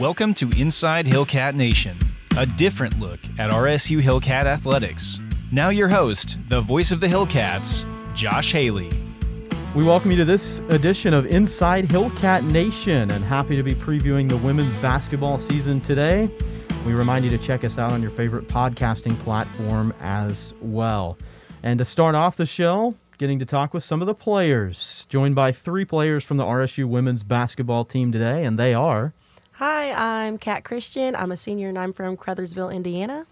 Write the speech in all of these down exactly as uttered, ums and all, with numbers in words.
Welcome to Inside Hillcat Nation, a different look at R S U Hillcat athletics. Now your host, the voice of the Hillcats, Josh Haley. We welcome you to this edition of Inside Hillcat Nation and happy to be previewing the women's basketball season today. We remind you to check us out on your favorite podcasting platform as well. And to start off the show, getting to talk with some of the players, joined by three players from the R S U women's basketball team today, and they are... Hi, I'm Kat Christian. I'm a senior and I'm from Crothersville, Indiana.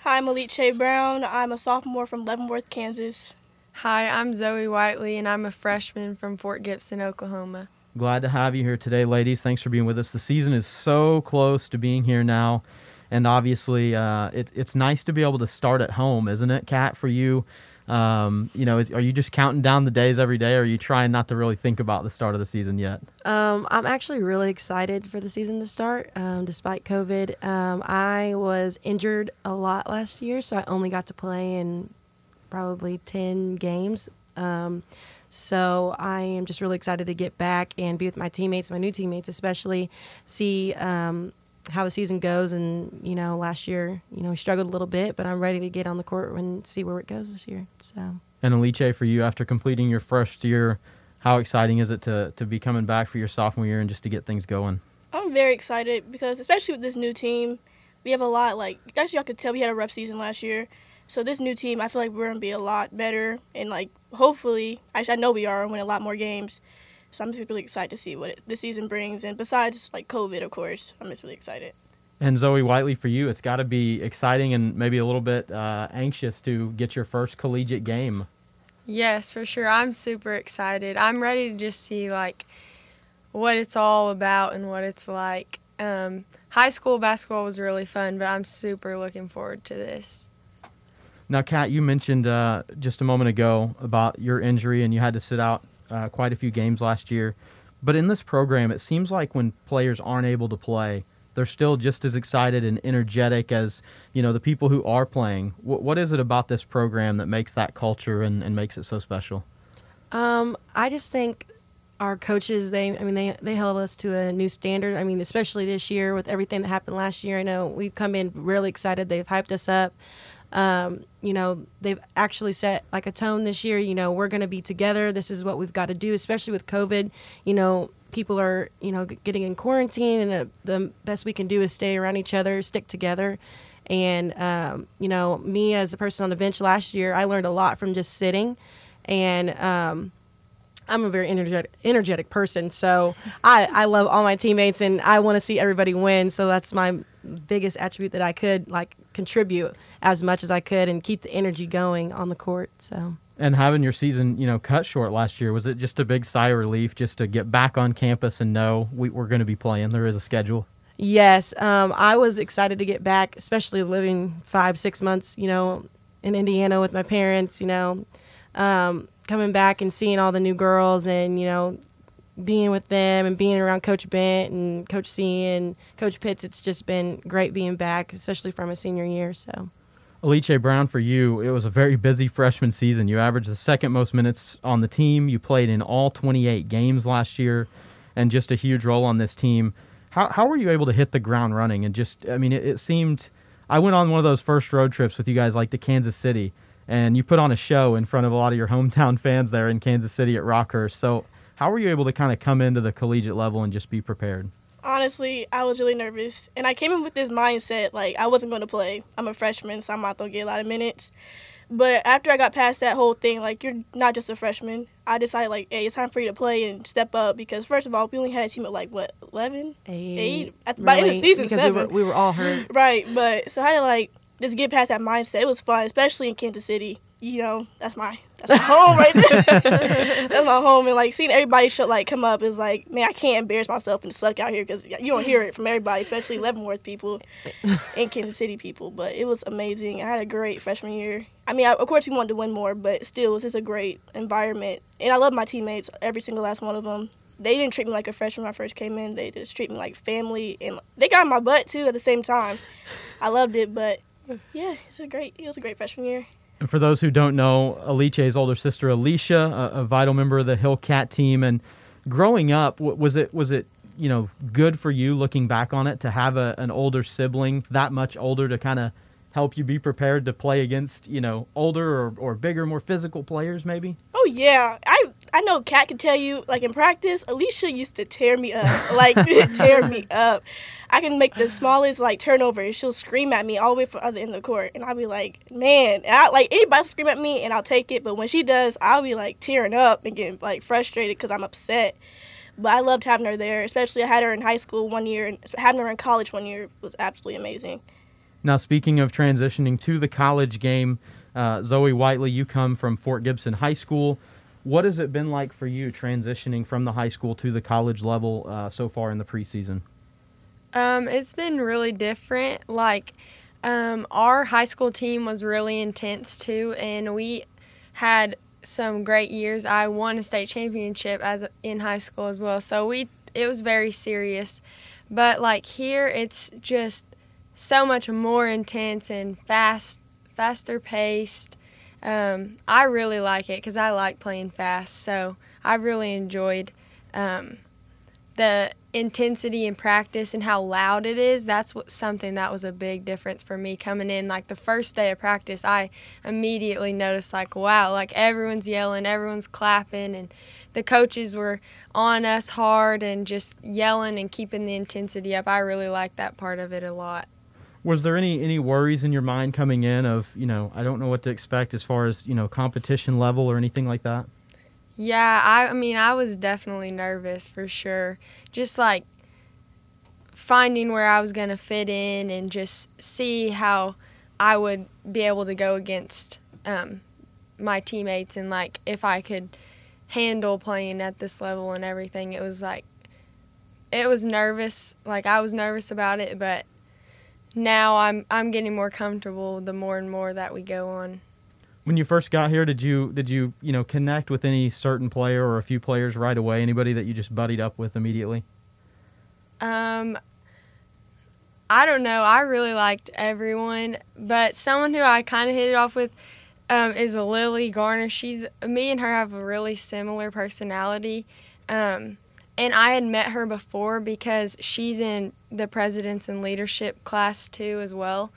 Hi, I'm Aleisha Brown. I'm a sophomore from Leavenworth, Kansas. Hi, I'm Zoe Whiteley and I'm a freshman from Fort Gibson, Oklahoma. Glad to have you here today, ladies. Thanks for being with us. The season is so close to being here now. And obviously, uh, it, it's nice to be able to start at home, isn't it, Kat, for you? Um, you know, is, are you just counting down the days every day, or are you trying not to really think about the start of the season yet? Um, I'm actually really excited for the season to start, um, despite COVID. Um, I was injured a lot last year, so I only got to play in probably ten games. Um, so I am just really excited to get back and be with my teammates, my new teammates especially, see um, how the season goes. And you know, last year, you know, we struggled a little bit, but I'm ready to get on the court and see where it goes this year. So, and Aleisha, for you, after completing your first year, how exciting is it to to be coming back for your sophomore year and just to get things going? I'm very excited because, especially with this new team, we have a lot, like, you guys, y'all could tell we had a rough season last year. So this new team, I feel like we're gonna be a lot better, and like, hopefully, actually, I know we are, and win a lot more games. So I'm just really excited to see what it, the season brings. And besides, like, COVID, of course, I'm just really excited. And Zoe Whiteley, for you, it's got to be exciting and maybe a little bit uh, anxious to get your first collegiate game. Yes, for sure. I'm super excited. I'm ready to just see, like, what it's all about and what it's like. Um, high school basketball was really fun, but I'm super looking forward to this. Now, Kat, you mentioned uh, just a moment ago about your injury and you had to sit out Uh, quite a few games last year. But in this program, it seems like when players aren't able to play, they're still just as excited and energetic as, you know, the people who are playing. W- what is it about this program that makes that culture and, and makes it so special? Um, I just think our coaches, they, I mean, they, they held us to a new standard. I mean, especially this year with everything that happened last year. I know we've come in really excited. They've hyped us up. Um, you know, they've actually set like a tone this year. You know, we're going to be together. This is what we've got to do, especially with COVID. You know, people are, you know, g- getting in quarantine, and uh, the best we can do is stay around each other, stick together. And, um, you know, me as a person on the bench last year, I learned a lot from just sitting. And um, I'm a very energetic, energetic person. So I, I love all my teammates, and I want to see everybody win. So that's my biggest attribute that I could, like, contribute as much as I could and keep the energy going on the court. So, and having your season, you know, cut short last year, was it just a big sigh of relief just to get back on campus and know we, we're going to be playing? There is a schedule. Yes, um, I was excited to get back, especially living five, six months, you know, in Indiana with my parents. You know, um, coming back and seeing all the new girls and, you know, being with them and being around Coach Bent and Coach C and Coach Pitts, it's just been great being back, especially from a senior year. So, Aleisha Brown, for you, it was a very busy freshman season. You averaged the second most minutes on the team. You played in all twenty-eight games last year, and just a huge role on this team. How how were you able to hit the ground running? And just, I mean, it, it seemed, I went on one of those first road trips with you guys, like, to Kansas City, and you put on a show in front of a lot of your hometown fans there in Kansas City at Rockhurst. So, how were you able to kind of come into the collegiate level and just be prepared? Honestly, I was really nervous. And I came in with this mindset, like, I wasn't going to play. I'm a freshman, so I'm not going to get a lot of minutes. But after I got past that whole thing, like, you're not just a freshman, I decided, like, hey, it's time for you to play and step up. Because, first of all, we only had a team of, like, what, eleven? Eight. Eight? At the, really? By the end of the season, because seven. Because we were, we were all hurt. Right. But so I had to, like, just get past that mindset. It was fun, especially in Kansas City. You know, that's my that's my home right there. That's my home. And, like, seeing everybody show, like, come up is like, man, I can't embarrass myself and suck out here because you don't hear it from everybody, especially Leavenworth people and Kansas City people. But it was amazing. I had a great freshman year. I mean, I, of course, we wanted to win more, but still, it was just a great environment. And I love my teammates, every single last one of them. They didn't treat me like a freshman when I first came in. They just treat me like family. And they got in my butt, too, at the same time. I loved it. But, yeah, it's a great, it was a great freshman year. And for those who don't know, Aleisha's older sister, Aleisha, a, a vital member of the Hillcat team. And growing up, was it was it you know, good for you looking back on it to have a, an older sibling that much older to kind of help you be prepared to play against, you know, older or, or bigger, more physical players maybe? Oh, yeah. I I know Kat can tell you, like, in practice, Aleisha used to tear me up. Like, tear me up. I can make the smallest, like, turnover, and she'll scream at me all the way from the other end of the court. And I'll be like, man. I, like, anybody scream at me, and I'll take it. But when she does, I'll be, like, tearing up and getting, like, frustrated because I'm upset. But I loved having her there, especially I had her in high school one year. And having her in college one year was absolutely amazing. Now, speaking of transitioning to the college game, uh, Zoe Whiteley, you come from Fort Gibson High School. What has it been like for you transitioning from the high school to the college level uh, so far in the preseason? Um, it's been really different. Like, um, our high school team was really intense, too, and we had some great years. I won a state championship as in high school as well, so we it was very serious. But, like, here it's just so much more intense and fast, faster paced. Um, I really like it because I like playing fast, so I really enjoyed um, the intensity in practice and how loud it is. That's what, something that was a big difference for me coming in. Like the first day of practice, I immediately noticed, like, wow, like everyone's yelling, everyone's clapping, and the coaches were on us hard and just yelling and keeping the intensity up. I really liked that part of it a lot. Was there any, any worries in your mind coming in of, you know, I don't know what to expect as far as, you know, competition level or anything like that? Yeah, I, I mean, I was definitely nervous for sure. Just, like, finding where I was going to fit in and just see how I would be able to go against um, my teammates and, like, if I could handle playing at this level and everything. It was, like, it was nervous. Like, I was nervous about it, but now I'm I'm getting more comfortable the more and more that we go on. When you first got here, did you did you you know connect with any certain player or a few players right away? Anybody that you just buddied up with immediately? Um, I don't know. I really liked everyone, but someone who I kind of hit it off with um, is Lily Garner. She's me and her have a really similar personality. Um, And I had met her before because she's in the Presidents and Leadership class, too, as well.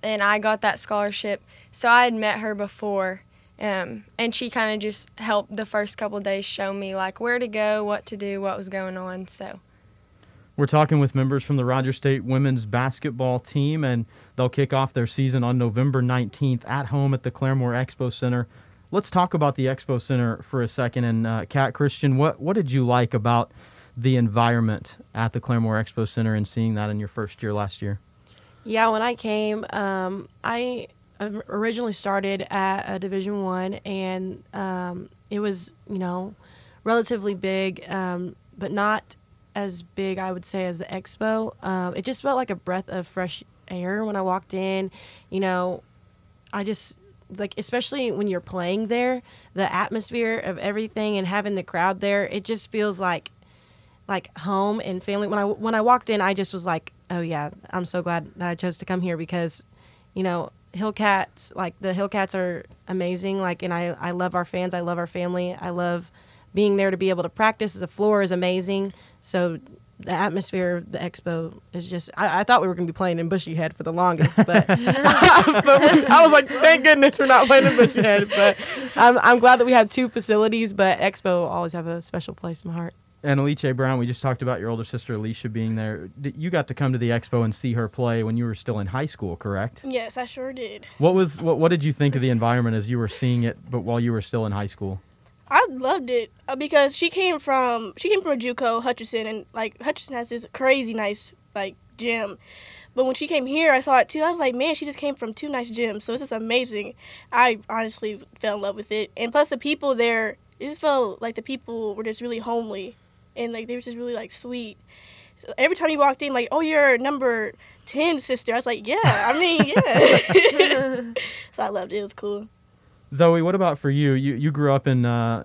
And I got that scholarship. So I had met her before, um, and she kind of just helped the first couple of days show me, like, where to go, what to do, what was going on. So we're talking with members from the Rogers State women's basketball team, and they'll kick off their season on November nineteenth at home at the Claremore Expo Center. Let's talk about the Expo Center for a second. And uh, Kat Christian, what, what did you like about the environment at the Claremore Expo Center and seeing that in your first year last year? Yeah, when I came, um, I originally started at a Division One, and um, it was, you know, relatively big, um, but not as big, I would say, as the Expo. Um, it just felt like a breath of fresh air when I walked in. You know, I just... like, especially when you're playing there, the atmosphere of everything and having the crowd there, it just feels like like home and family. When I, when I walked in, I just was like, oh, yeah, I'm so glad that I chose to come here because, you know, Hillcats, like, the Hillcats are amazing. Like, and I, I love our fans. I love our family. I love being there to be able to practice. The floor is amazing. So the atmosphere of the Expo is just, I, I thought we were going to be playing in Bushyhead for the longest, but, but I was like, thank goodness we're not playing in Bushyhead. But I'm, I'm glad that we have two facilities, but Expo will always have a special place in my heart. And Aleisha Brown, we just talked about your older sister Aleisha being there. You got to come to the Expo and see her play when you were still in high school, correct? Yes, I sure did. What was what, what did you think of the environment as you were seeing it, but while you were still in high school? I loved it because she came from she came from a JUCO, Hutchinson, and like Hutchinson has this crazy nice like gym. But when she came here, I saw it too. I was like, man, she just came from two nice gyms, so it's just amazing. I honestly fell in love with it, and plus the people there, it just felt like the people were just really homely, and like they were just really like sweet. So every time you walked in, like, oh, you're number ten, sister. I was like, yeah, I mean, yeah. So I loved it. It was cool. Zoe, what about for you? You you grew up in, uh,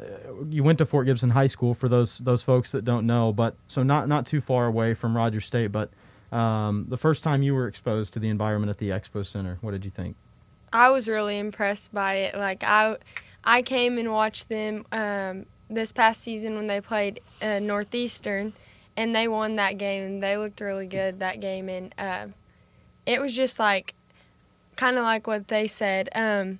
you went to Fort Gibson High School for those those folks that don't know, but so not, not too far away from Rogers State, but um, the first time you were exposed to the environment at the Expo Center, what did you think? I was really impressed by it. Like, I, I came and watched them um, this past season when they played uh, Northeastern, and they won that game, and they looked really good that game. And uh, it was just like kind of like what they said. Um,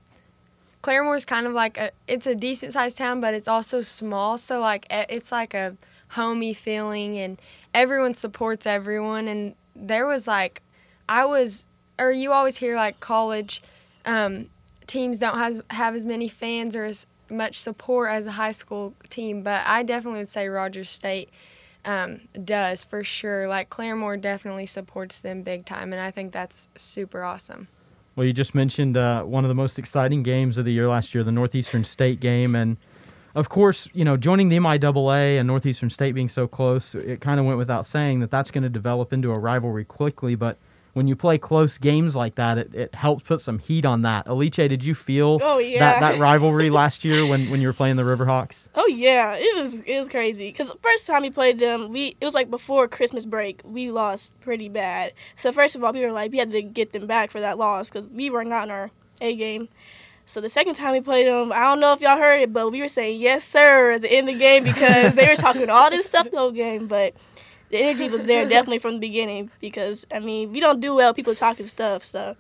Claremore's kind of like a, it's a decent-sized town, but it's also small, so like it's like a homey feeling, and everyone supports everyone. And there was like I was or you always hear like college um, teams don't have, have as many fans or as much support as a high school team, but I definitely would say Rogers State um, does for sure. Like Claremore definitely supports them big time, and I think that's super awesome. Well, you just mentioned uh, one of the most exciting games of the year last year, the Northeastern State game, and of course, you know, joining the M I A A and Northeastern State being so close, it kind of went without saying that that's going to develop into a rivalry quickly. But when you play close games like that, it, it helps put some heat on that. Aleisha, did you feel oh, yeah. that, that rivalry last year when, when you were playing the Riverhawks? Oh, yeah. It was it was crazy. Because the first time we played them, we it was like before Christmas break, we lost pretty bad. So first of all, we were like, we had to get them back for that loss because we were not in our A game. So the second time we played them, I don't know if y'all heard it, but we were saying, yes, sir, at the end of the game because they were talking all this stuff the whole game, but the energy was there definitely from the beginning because, I mean, we don't do well people talking stuff, so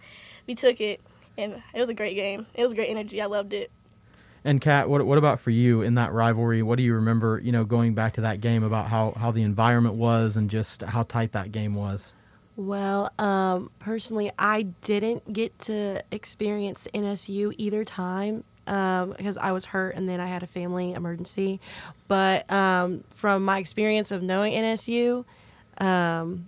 we took it, and it was a great game. It was great energy. I loved it. And, Kat, what what about for you in that rivalry? What do you remember, you know, going back to that game about how, how the environment was and just how tight that game was? Well, um, personally, I didn't get to experience N S U either time. Um, because I was hurt and then I had a family emergency. But um, from my experience of knowing N S U, um,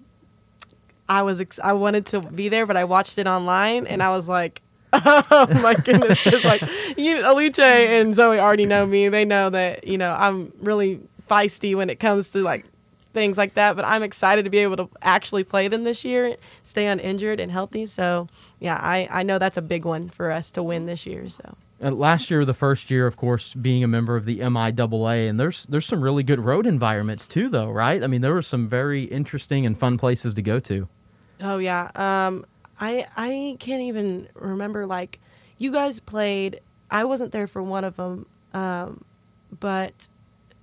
I was ex- I wanted to be there, but I watched it online and I was like, oh my goodness! It's like you, Aleisha and Zoe already know me. They know that you know I'm really feisty when it comes to like things like that. But I'm excited to be able to actually play them this year, stay uninjured and healthy. So yeah, I, I know that's a big one for us to win this year. So. Uh, last year, the first year, of course, being a member of the M I A A, and there's there's some really good road environments too, though, right? I mean, there were some very interesting and fun places to go to. Oh yeah, um, I I can't even remember. Like, you guys played. I wasn't there for one of them, um, but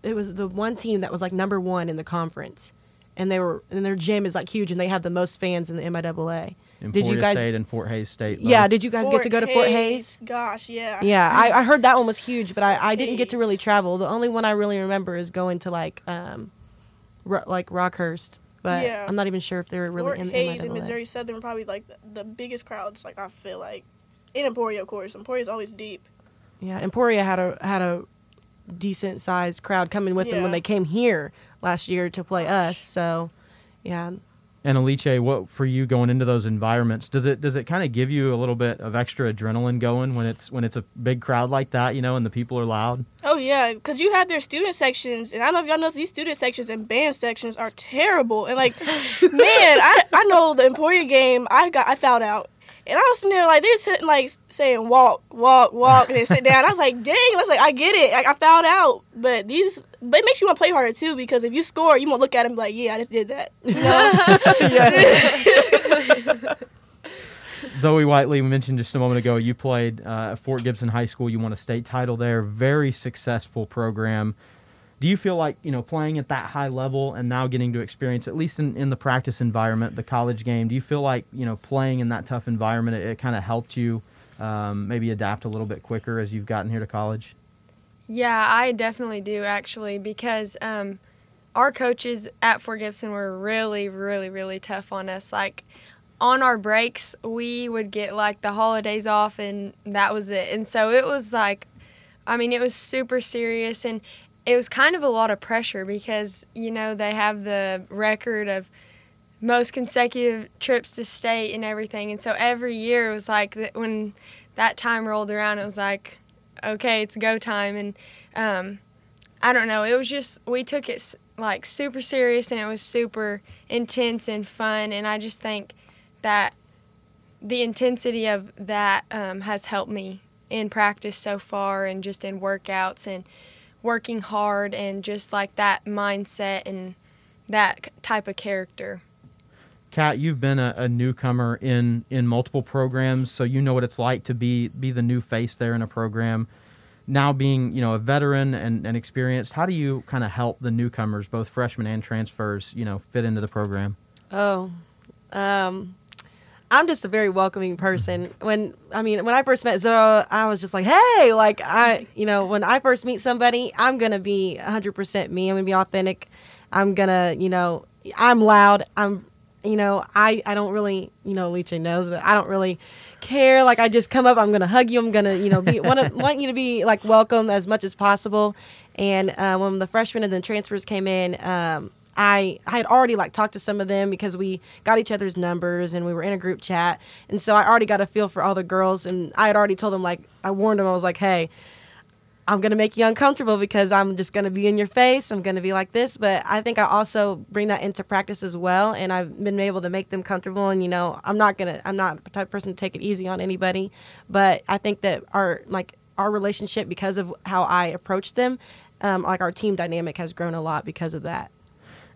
it was the one team that was like number one in the conference, and they were and their gym is like huge, and they have the most fans in the M I A A. Emporia did you guys, State and Fort Hays State. Both. Yeah, did you guys Fort get to go to Hayes. Fort Hays? Gosh, yeah. Yeah, I, I heard that one was huge, but I, I didn't get to really travel. The only one I really remember is going to, like, um, ro- like Rockhurst. But yeah. I'm not even sure if they were really Fort in the Fort Hays and Missouri Southern were probably, like, the, the biggest crowds, like, I feel like. In Emporia, of course. Emporia's always deep. Yeah, Emporia had a had a decent-sized crowd coming with yeah. them when they came here last year to play Gosh. us. So, yeah. And Aleisha, what for you going into those environments? Does it does it kind of give you a little bit of extra adrenaline going when it's when it's a big crowd like that, you know, and the people are loud? Oh yeah, because you have their student sections, and I don't know if y'all know these student sections and band sections are terrible. And like, man, I I know the Emporia game, I got I fouled out. And I was sitting there, like, they're sitting, like, saying, walk, walk, walk, and then sit down. I was like, dang. I was like, I get it. Like, I fouled out. But these, but it makes you want to play harder, too, because if you score, you won't look at it and be like, yeah, I just did that. You know? Zoe Whiteley, we mentioned just a moment ago, you played uh, at Fort Gibson High School. You won a state title there. Very successful program. Do you feel like, you know, playing at that high level and now getting to experience, at least in, in the practice environment, the college game, do you feel like, you know, playing in that tough environment, it, it kind of helped you um, maybe adapt a little bit quicker as you've gotten here to college? Yeah, I definitely do, actually, because um, our coaches at Fort Gibson were really, really, really tough on us. Like, on our breaks, we would get, like, the holidays off, and that was it. And so it was, like, I mean, it was super serious, and it was kind of a lot of pressure because, you know, they have the record of most consecutive trips to state and everything. And so every year it was like that when that time rolled around, it was like, okay, it's go time. And um, I don't know. It was just we took it, like, super serious, and it was super intense and fun. And I just think that the intensity of that um, has helped me in practice so far and just in workouts and working hard and just like that mindset and that type of character. Kat, you've been a, a newcomer in, in multiple programs, so you know what it's like to be, be the new face there in a program. now being, you know, a veteran and, and experienced, how do you kind of help the newcomers, both freshmen and transfers, you know, fit into the program? Oh, um, I'm just a very welcoming person. When, I mean, when I first met Zoe, I was just like, hey, like I, you know, when I first meet somebody, I'm going to be one hundred percent me. I'm going to be authentic. I'm going to, you know, I'm loud. I'm, you know, I, I don't really, you know, Leche knows, but I don't really care. Like, I just come up, I'm going to hug you. I'm going to, you know, be, wanna, want you to be, like, welcome as much as possible. And uh, when the freshmen and the transfers came in, um, I, I had already, like, talked to some of them because we got each other's numbers and we were in a group chat. And so I already got a feel for all the girls. And I had already told them, like, I warned them. I was like, hey, I'm going to make you uncomfortable because I'm just going to be in your face. I'm going to be like this. But I think I also bring that into practice as well. And I've been able to make them comfortable. And, you know, I'm not going to I'm not the type of person to take it easy on anybody. But I think that our like our relationship, because of how I approach them, um, like our team dynamic has grown a lot because of that.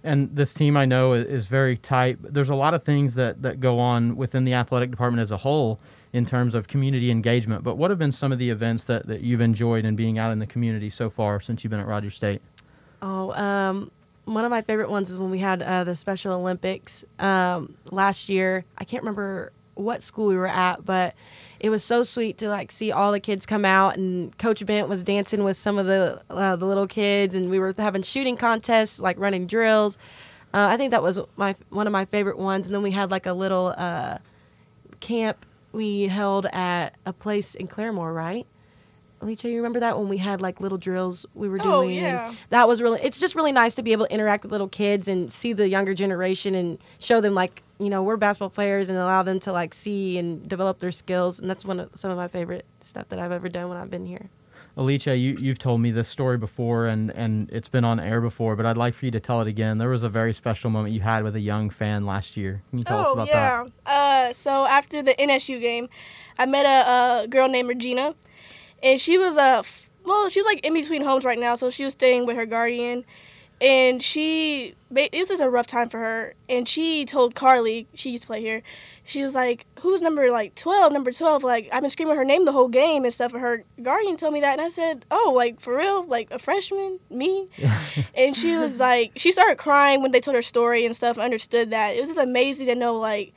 And this team, I know, is very tight. There's a lot of things that, that go on within the athletic department as a whole in terms of community engagement. But what have been some of the events that, that you've enjoyed in being out in the community so far since you've been at Rogers State? Oh, um, one of my favorite ones is when we had uh, the Special Olympics um, last year. I can't remember what school we were at, but it was so sweet to like see all the kids come out, and Coach Bent was dancing with some of the uh, the little kids, and we were having shooting contests, like running drills. Uh, I think that was my one of my favorite ones. And then we had like a little uh, camp we held at a place in Claremore, right? Alicia, you remember that when we had like little drills we were doing? Oh, yeah. And that was really, it's just really nice to be able to interact with little kids and see the younger generation and show them like, you know, we're basketball players and allow them to like see and develop their skills. And that's one of some of my favorite stuff that I've ever done when I've been here. Alicia, you, you've told me this story before and, and it's been on air before, but I'd like for you to tell it again. There was a very special moment you had with a young fan last year. Can you tell oh, us about yeah. that? Uh, so after the N S U game, I met a, a girl named Regina. And she was, uh, well, she's, like, in between homes right now, so she was staying with her guardian. And she, this is a rough time for her, and she told Carly, she used to play here, she was like, who's number, like, twelve, number twelve? Like, I've been screaming her name the whole game and stuff, and her guardian told me that. And I said, oh, like, for real? Like, a freshman? Me? And she was like, she started crying when they told her story and stuff, understood that. It was just amazing to know, like,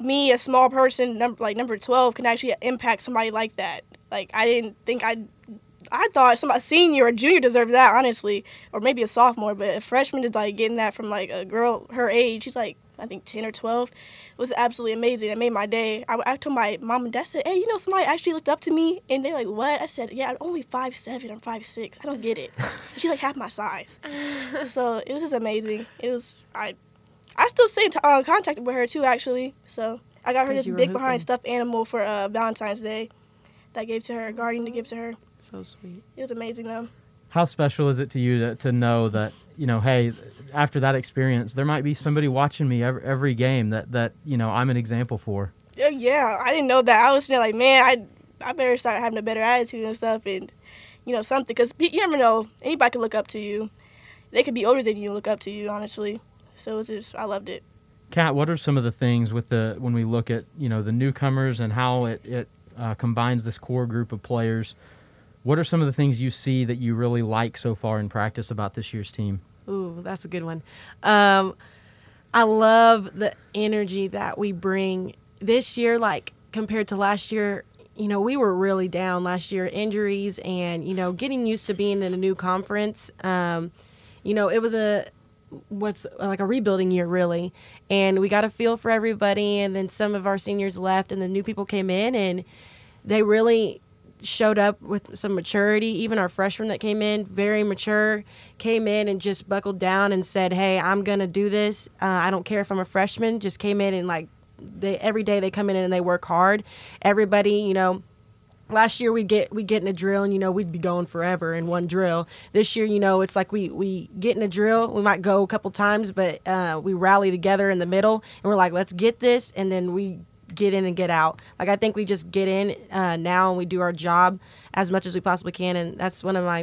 me, a small person, num- like, number twelve, can actually impact somebody like that. Like, I didn't think I'd – I thought somebody, a senior or junior deserved that, honestly, or maybe a sophomore. But a freshman is, like, getting that from, like, a girl her age. She's, like, I think ten or twelve. It was absolutely amazing. It made my day. I, I told my mom and dad, I said, hey, you know, somebody actually looked up to me. And they're like, what? I said, yeah, I'm only five seven. I'm five six. I don't get it. She's, like, half my size. So it was just amazing. It was – I I still stay in t- uh, contact with her, too, actually. So I got her this big behind-stuffed animal for uh, Valentine's Day. That gave to her, a guardian to give to her. So sweet. It was amazing, though. How special is it to you to, to know that, you know, hey, after that experience, there might be somebody watching me every, every game that, that, you know, I'm an example for? Yeah, I didn't know that. I was like, man, I I better start having a better attitude and stuff and, you know, something. Because you never know. Anybody could look up to you. They could be older than you and look up to you, honestly. So it was just, I loved it. Kat, what are some of the things with the, when we look at, you know, the newcomers and how it, it Uh, combines this core group of players. What are some of the things you see that you really like so far in practice about this year's team? Ooh, that's a good one. Um, I love the energy that we bring this year, like compared to last year. You know, we were really down last year, injuries and, you know, getting used to being in a new conference. Um, you know, it was a what's like a rebuilding year really, and we got a feel for everybody, and then some of our seniors left and the new people came in and they really showed up with some maturity. Even our freshman that came in, very mature, came in and just buckled down and said, hey, I'm gonna do this, uh, I don't care if I'm a freshman. Just came in and like they every day they come in and they work hard. Everybody, you know, last year we get we get in a drill and, you know, we'd be going forever in one drill. This year, you know, it's like we, we get in a drill. We might go a couple times, but uh, we rally together in the middle and we're like, let's get this. And then we get in and get out. Like, I think we just get in uh, now and we do our job as much as we possibly can. And that's one of my,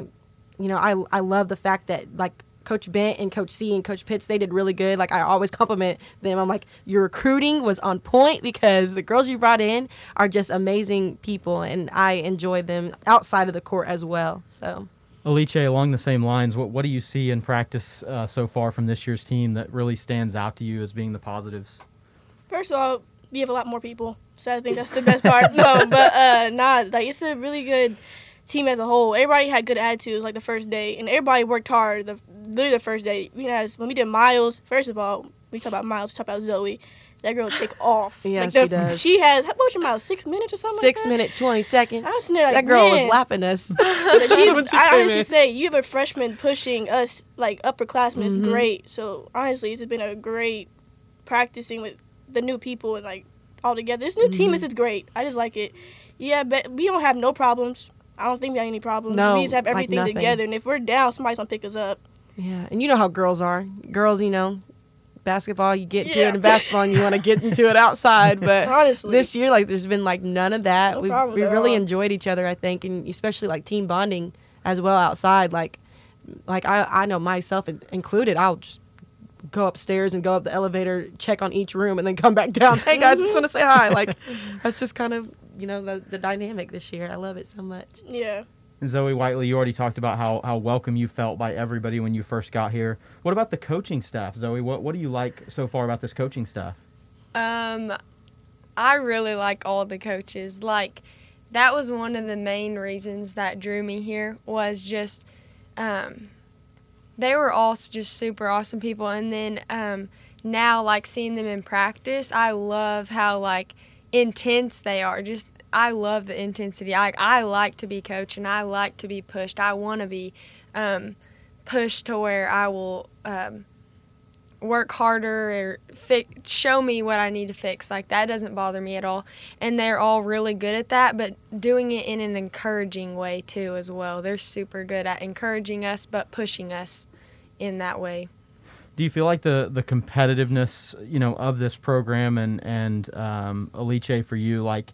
you know, I, I love the fact that, like, Coach Bent and Coach C and Coach Pitts, they did really good. Like, I always compliment them. I'm like, your recruiting was on point because the girls you brought in are just amazing people, and I enjoy them outside of the court as well. So, Aleisha, along the same lines, what what do you see in practice uh, so far from this year's team that really stands out to you as being the positives? First of all, we have a lot more people, so I think that's the best part. No, but uh, nah, like, it's a really good team as a whole. Everybody had good attitudes, like the first day, and everybody worked hard. The literally the first day, we had, when we did Miles. First of all, we talk about Miles, we talk about Zoe. That girl take off. Yeah, like the, she does. She has, what was your Miles? Six minutes or something. Six like minute twenty seconds. I was there like, that girl man. was lapping us. she, I honestly say, you have a freshman pushing us like upperclassmen is mm-hmm. great. So honestly, it's been a great practicing with the new people and like all together. This new mm-hmm. team is it's great. I just like it. Yeah, but we don't have no problems. I don't think we have any problems. No, we just have everything like together. And if we're down, somebody's going to pick us up. Yeah, and you know how girls are. Girls, you know, basketball, you get yeah. into basketball and you want to get into it outside. But honestly, this year, like, there's been, like, none of that. No we we really all. enjoyed each other, I think, and especially, like, team bonding as well outside. Like, like I, I know myself included, I'll just go upstairs and go up the elevator, check on each room, and then come back down. Hey, guys, mm-hmm. just want to say hi. Like, that's just kind of, you know, the, the dynamic this year. I love it so much. Yeah. And Zoe Whiteley, you already talked about how, how welcome you felt by everybody when you first got here. What about the coaching staff, Zoe? What what do you like so far about this coaching staff? Um, I really like all the coaches. Like, that was one of the main reasons that drew me here was just um, they were all just super awesome people. And then um, now, like, seeing them in practice, I love how, like, intense they are. Just I love the intensity. I, I like to be coached, and I like to be pushed. I want to be um, pushed to where I will um, work harder or fi- show me what I need to fix. Like, that doesn't bother me at all. And they're all really good at that, but doing it in an encouraging way too as well. They're super good at encouraging us but pushing us in that way. Do you feel like the, the competitiveness, you know, of this program and, and um, Aleisha, for you, like,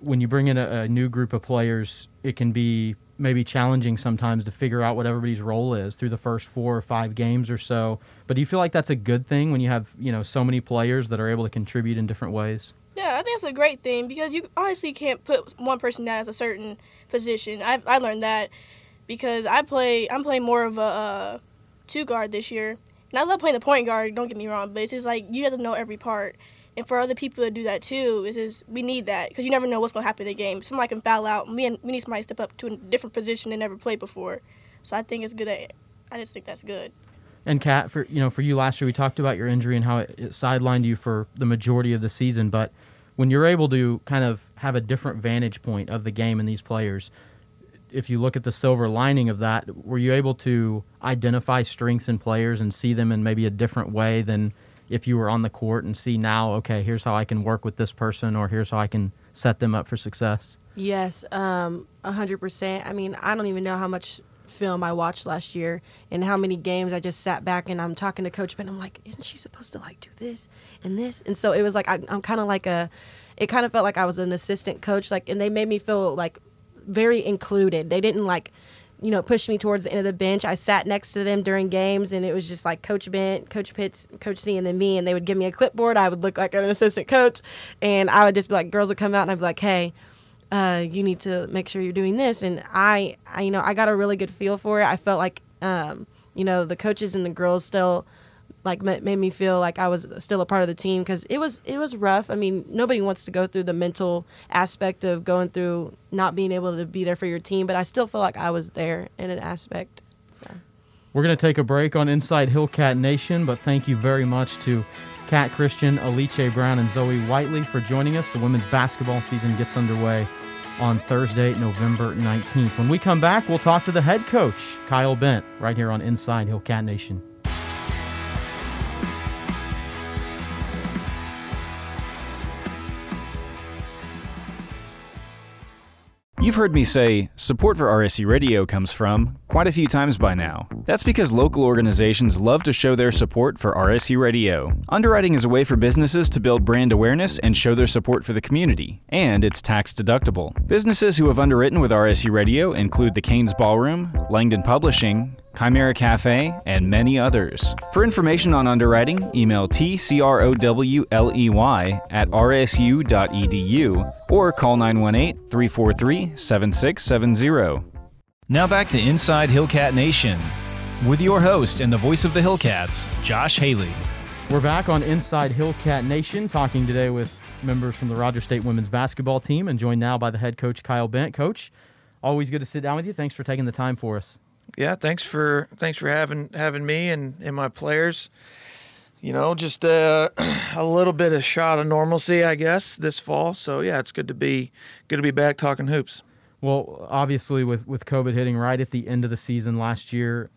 when you bring in a, a new group of players, it can be maybe challenging sometimes to figure out what everybody's role is through the first four or five games or so. But do you feel like that's a good thing when you have, you know, so many players that are able to contribute in different ways? Yeah, I think it's a great thing because you honestly can't put one person down as a certain position. I I learned that because I play I'm playing more of a uh, two guard this year, and I love playing the point guard. Don't get me wrong, but it's just like you have to know every part. And for other people to do that, too, is is we need that because you never know what's going to happen in the game. Somebody can foul out. We need somebody to step up to a different position they never played before. So I think it's good. At, I just think that's good. And, Kat, for you know, for you last year, we talked about your injury and how it, it sidelined you for the majority of the season. But when you're able to kind of have a different vantage point of the game and these players, if you look at the silver lining of that, were you able to identify strengths in players and see them in maybe a different way than if you were on the court and see now, okay, here's how I can work with this person or here's how I can set them up for success? Yes, um, one hundred percent. I mean, I don't even know how much film I watched last year and how many games I just sat back and I'm talking to Coach Ben. I'm like, isn't she supposed to, like, do this and this? And so it was like I, I'm kind of like a – it kind of felt like I was an assistant coach, like, and they made me feel, like, very included. They didn't, like – you know, pushed me towards the end of the bench. I sat next to them during games, and it was just like Coach Bent, Coach Pitts, Coach C, and then me, and they would give me a clipboard. I would look like an assistant coach, and I would just be like, girls would come out, and I'd be like, hey, uh, you need to make sure you're doing this. And I, I, you know, I got a really good feel for it. I felt like, um, you know, the coaches and the girls still, like, made me feel like I was still a part of the team because it was it was rough. I mean, nobody wants to go through the mental aspect of going through not being able to be there for your team, but I still feel like I was there in an aspect. So. We're going to take a break on Inside Hillcat Nation, but thank you very much to Kat Christian, Aleisha Brown, and Zoe Whiteley for joining us. The women's basketball season gets underway on Thursday, November nineteenth. When we come back, we'll talk to the head coach, Kyle Bent, right here on Inside Hillcat Nation. You've heard me say support for R S U Radio comes from quite a few times by now. That's because local organizations love to show their support for R S U Radio. Underwriting is a way for businesses to build brand awareness and show their support for the community, and it's tax deductible. Businesses who have underwritten with R S U Radio include the Canes Ballroom, Langdon Publishing, Chimera Cafe, and many others. For information on underwriting, email tcrowley at r s u dot e d u or call nine one eight, three four three, seven six seven zero. Now back to Inside Hillcat Nation with your host and the voice of the Hillcats, Josh Haley. We're back on Inside Hillcat Nation, talking today with members from the Rogers State women's basketball team, and joined now by the head coach, Kyle Bent. Coach, always good to sit down with you. Thanks for taking the time for us. Yeah, thanks for thanks for having having me and, and my players. You know, just uh, a little bit of shot of normalcy, I guess, this fall. So yeah, it's good to be good to be back talking hoops. Well, obviously, with with COVID hitting right at the end of the season last year,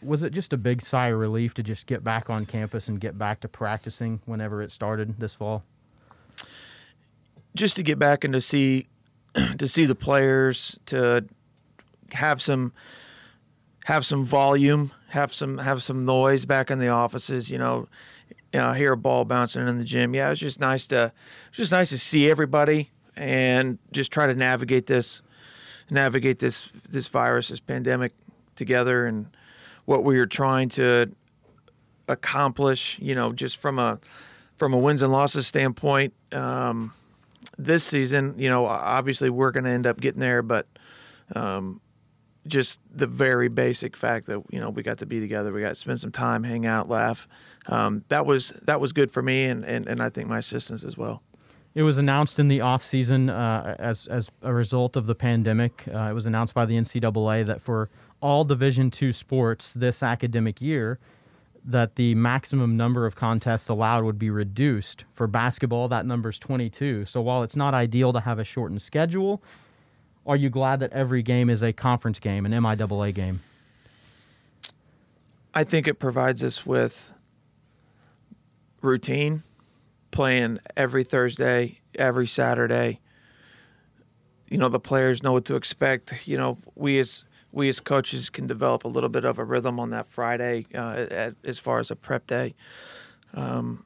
was it just a big sigh of relief to just get back on campus and get back to practicing whenever it started this fall? Just to get back and to see to see the players, to have some. have some volume, have some have some noise back in the offices, you know, you know, hear a ball bouncing in the gym. Yeah, it was just nice to it was just nice to see everybody and just try to navigate this navigate this this virus, this pandemic together, and what we were trying to accomplish, you know, just from a from a wins and losses standpoint. Um, this season, you know, obviously we're going to end up getting there, but um just the very basic fact that, you know, we got to be together, we got to spend some time, hang out, laugh. Um, that was that was good for me, and, and, and I think my assistants as well. It was announced in the off season uh, as as a result of the pandemic. Uh, it was announced by the N C double A that for all Division two sports this academic year, that the maximum number of contests allowed would be reduced. For basketball, that number's twenty-two. So while it's not ideal to have a shortened schedule, are you glad that every game is a conference game, an M I A A game? I think it provides us with routine, playing every Thursday, every Saturday. You know, the players know what to expect. You know, we as we as coaches can develop a little bit of a rhythm on that Friday uh, at, as far as a prep day. Um,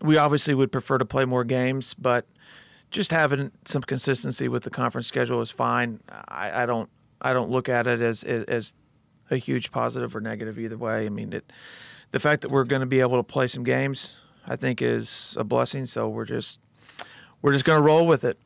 we obviously would prefer to play more games, but just having some consistency with the conference schedule is fine. I, I don't I don't look at it as, as as a huge positive or negative either way. I mean, it, the fact that we're going to be able to play some games, I think, is a blessing. So we're just we're just going to roll with it.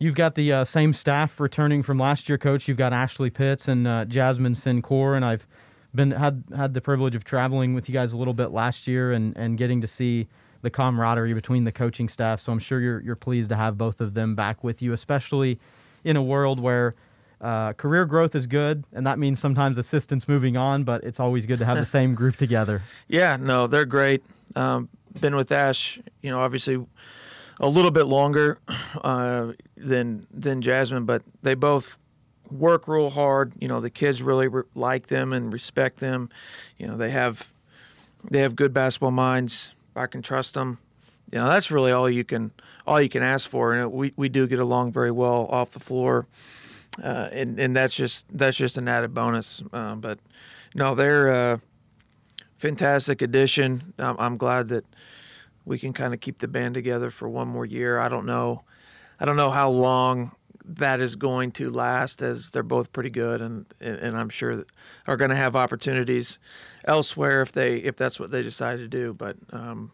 You've got the uh, same staff returning from last year, Coach. You've got Ashley Pitts and uh, Jasmine Sincor, and I've been had had the privilege of traveling with you guys a little bit last year and, and getting to see the camaraderie between the coaching staff. So I'm sure you're you're pleased to have both of them back with you, especially in a world where uh, career growth is good, and that means sometimes assistants moving on, but it's always good to have the same group together. Yeah, no, they're great. Um, been with Ash, you know, obviously a little bit longer uh, than than Jasmine, but they both work real hard. You know, the kids really re- like them and respect them. You know, they have they have good basketball minds. I can trust them. You know, that's really all you can all you can ask for, and we, we do get along very well off the floor, uh, and and that's just that's just an added bonus. Uh, but no, they're a fantastic addition. I'm, I'm glad that we can kind of keep the band together for one more year. I don't know, I don't know how long that is going to last, as they're both pretty good, and, and, and I'm sure that are going to have opportunities elsewhere if they if that's what they decide to do. But um,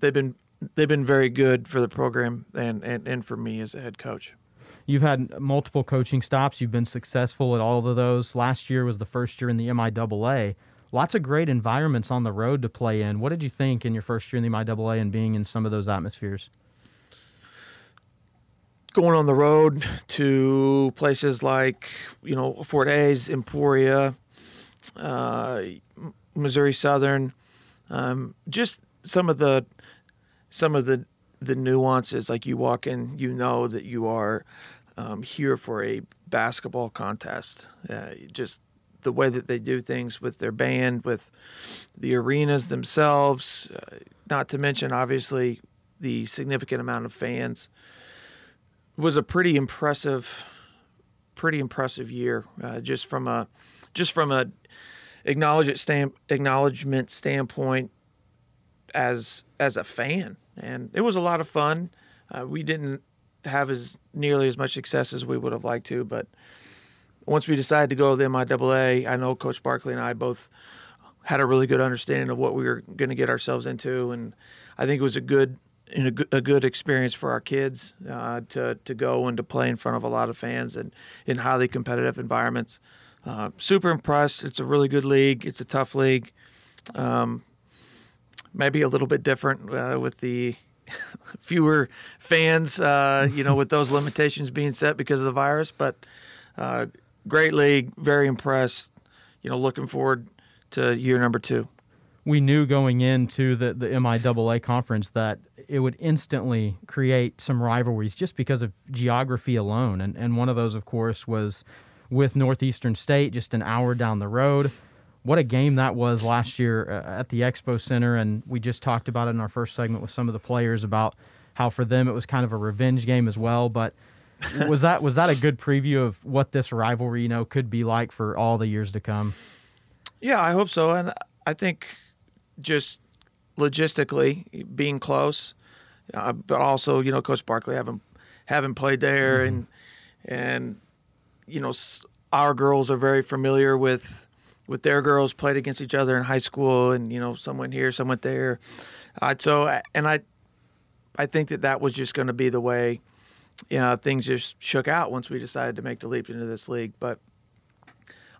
they've been they've been very good for the program and, and, and for me as a head coach. You've had multiple coaching stops. You've been successful at all of those. Last year was the first year in the M I A A. Lots of great environments on the road to play in. What did you think in your first year in the M I A A and being in some of those atmospheres? Going on the road to places like, you know, Fort Hays, Emporia, uh, Missouri Southern, um, just some of the some of the, the nuances. Like, you walk in, you know that you are um, here for a basketball contest. Uh, just the way that they do things with their band, with the arenas themselves, uh, not to mention obviously the significant amount of fans. Was a pretty impressive pretty impressive year, uh, just from a just from a acknowledgement stand, acknowledgement standpoint as as a fan, and it was a lot of fun. Uh, we didn't have as nearly as much success as we would have liked to, but once we decided to go to the M I A A, I know Coach Barkley and I both had a really good understanding of what we were going to get ourselves into, and I think it was a good and a good, a good experience for our kids uh, to to go and to play in front of a lot of fans and in highly competitive environments. Uh, super impressed. It's a really good league. It's a tough league. Um, maybe a little bit different uh, with the fewer fans, uh, you know, with those limitations being set because of the virus. But uh, great league. Very impressed. You know, looking forward to year number two. We knew going into the, the M I A A conference that it would instantly create some rivalries just because of geography alone. And, and one of those, of course, was with Northeastern State, just an hour down the road. What a game that was last year uh, at the Expo Center. And we just talked about it in our first segment with some of the players about how for them it was kind of a revenge game as well. But was that was that a good preview of what this rivalry, you know, could be like for all the years to come? Yeah, I hope so. And I think just logistically being close, uh, but also, you know, Coach Barkley having having played there, mm-hmm. and and you know, our girls are very familiar with with their girls played against each other in high school, and you know, some went here, some went there. Uh, so, and I I think that that was just going to be the way, you know, things just shook out once we decided to make the leap into this league. But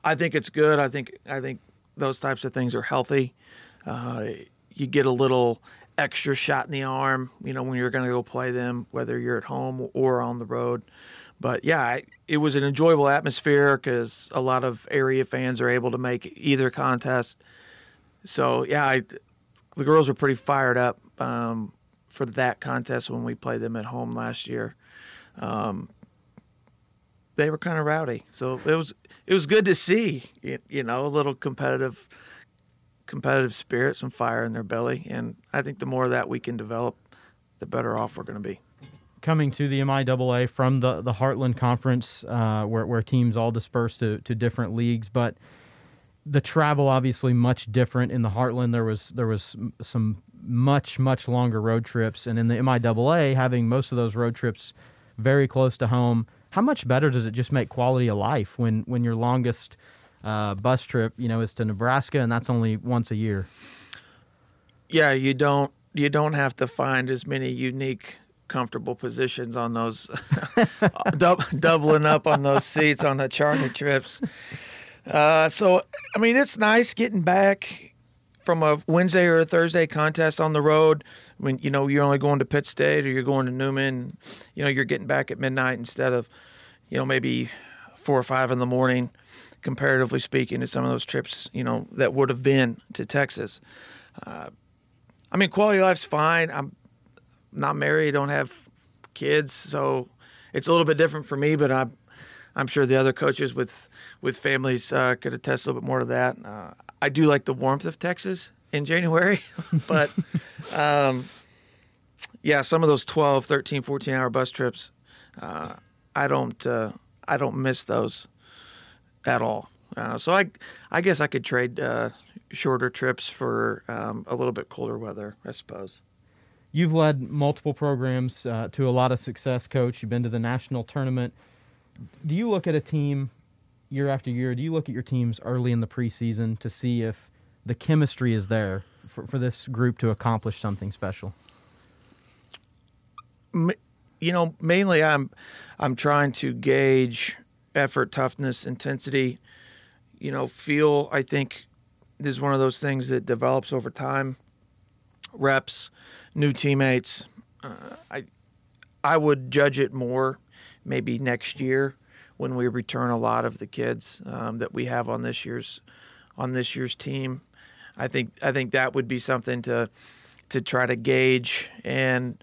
I think it's good. I think I think those types of things are healthy. Uh, you get a little extra shot in the arm, you know, when you're going to go play them, whether you're at home or on the road. But, yeah, I, it was an enjoyable atmosphere because a lot of area fans are able to make either contest. So, yeah, I, the girls were pretty fired up um, for that contest when we played them at home last year. Um, they were kind of rowdy. So it was it was good to see, you, you know, a little competitive competitive spirit, some fire in their belly, and I think the more of that we can develop, the better off we're going to be. Coming to the M I A A from the, the Heartland Conference, uh, where, where teams all disperse to, to different leagues, but the travel obviously much different. In the Heartland, there was there was some much, much longer road trips, and in the M I A A, having most of those road trips very close to home, how much better does it just make quality of life when, when your longest Uh, bus trip, you know, is to Nebraska, and that's only once a year? Yeah, you don't you don't have to find as many unique, comfortable positions on those, dub, doubling up on those seats on the charter trips. Uh, so, I mean, it's nice getting back from a Wednesday or a Thursday contest on the road when, you know, you're only going to Pitt State or you're going to Newman. You know, you're getting back at midnight instead of, you know, maybe four or five in the morning, comparatively speaking, to some of those trips, you know, that would have been to Texas. Uh, I mean, quality of life's fine. I'm not married, don't have kids, so it's a little bit different for me, but I'm, I'm sure the other coaches with, with families uh, could attest a little bit more to that. Uh, I do like the warmth of Texas in January, but, um, yeah, some of those twelve, thirteen, fourteen-hour bus trips, uh, I don't uh, I don't miss those at all. Uh, so I I guess I could trade uh, shorter trips for um, a little bit colder weather, I suppose. You've led multiple programs uh, to a lot of success, Coach. You've been to the national tournament. Do you look at a team year after year? Do you look at your teams early in the preseason to see if the chemistry is there for, for this group to accomplish something special? You know, mainly I'm I'm trying to gauge effort, toughness, intensity, you know, feel. I think this is one of those things that develops over time. Reps, new teammates. Uh, I, I would judge it more maybe next year when we return a lot of the kids um, that we have on this year's on this year's team. I think I think that would be something to to try to gauge and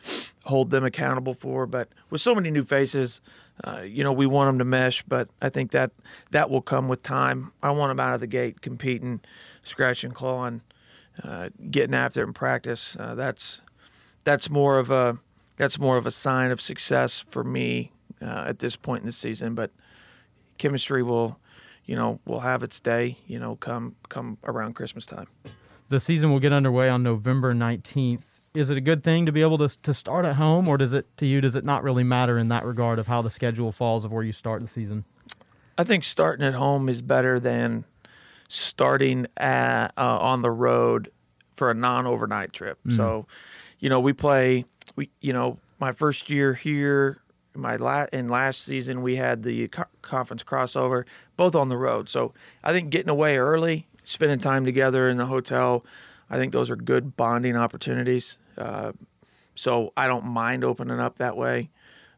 hold them accountable for. But with so many new faces, Uh, you know, we want them to mesh, but I think that that will come with time. I want them out of the gate competing, scratching, clawing, uh, getting after it in practice. Uh, that's that's more of a that's more of a sign of success for me uh, at this point in the season. But chemistry will, you know, will have its day, you know, come come around Christmas time. The season will get underway on November nineteenth. Is it a good thing to be able to to start at home, or does it to you does it not really matter in that regard of how the schedule falls of where you start the season? I think starting at home is better than starting at, uh, on the road for a non-overnight trip. Mm-hmm. So, you know, we play. We you know my first year here, my la and last season we had the co conference crossover, both on the road. So I think getting away early, spending time together in the hotel, I think those are good bonding opportunities. Uh, so I don't mind opening up that way.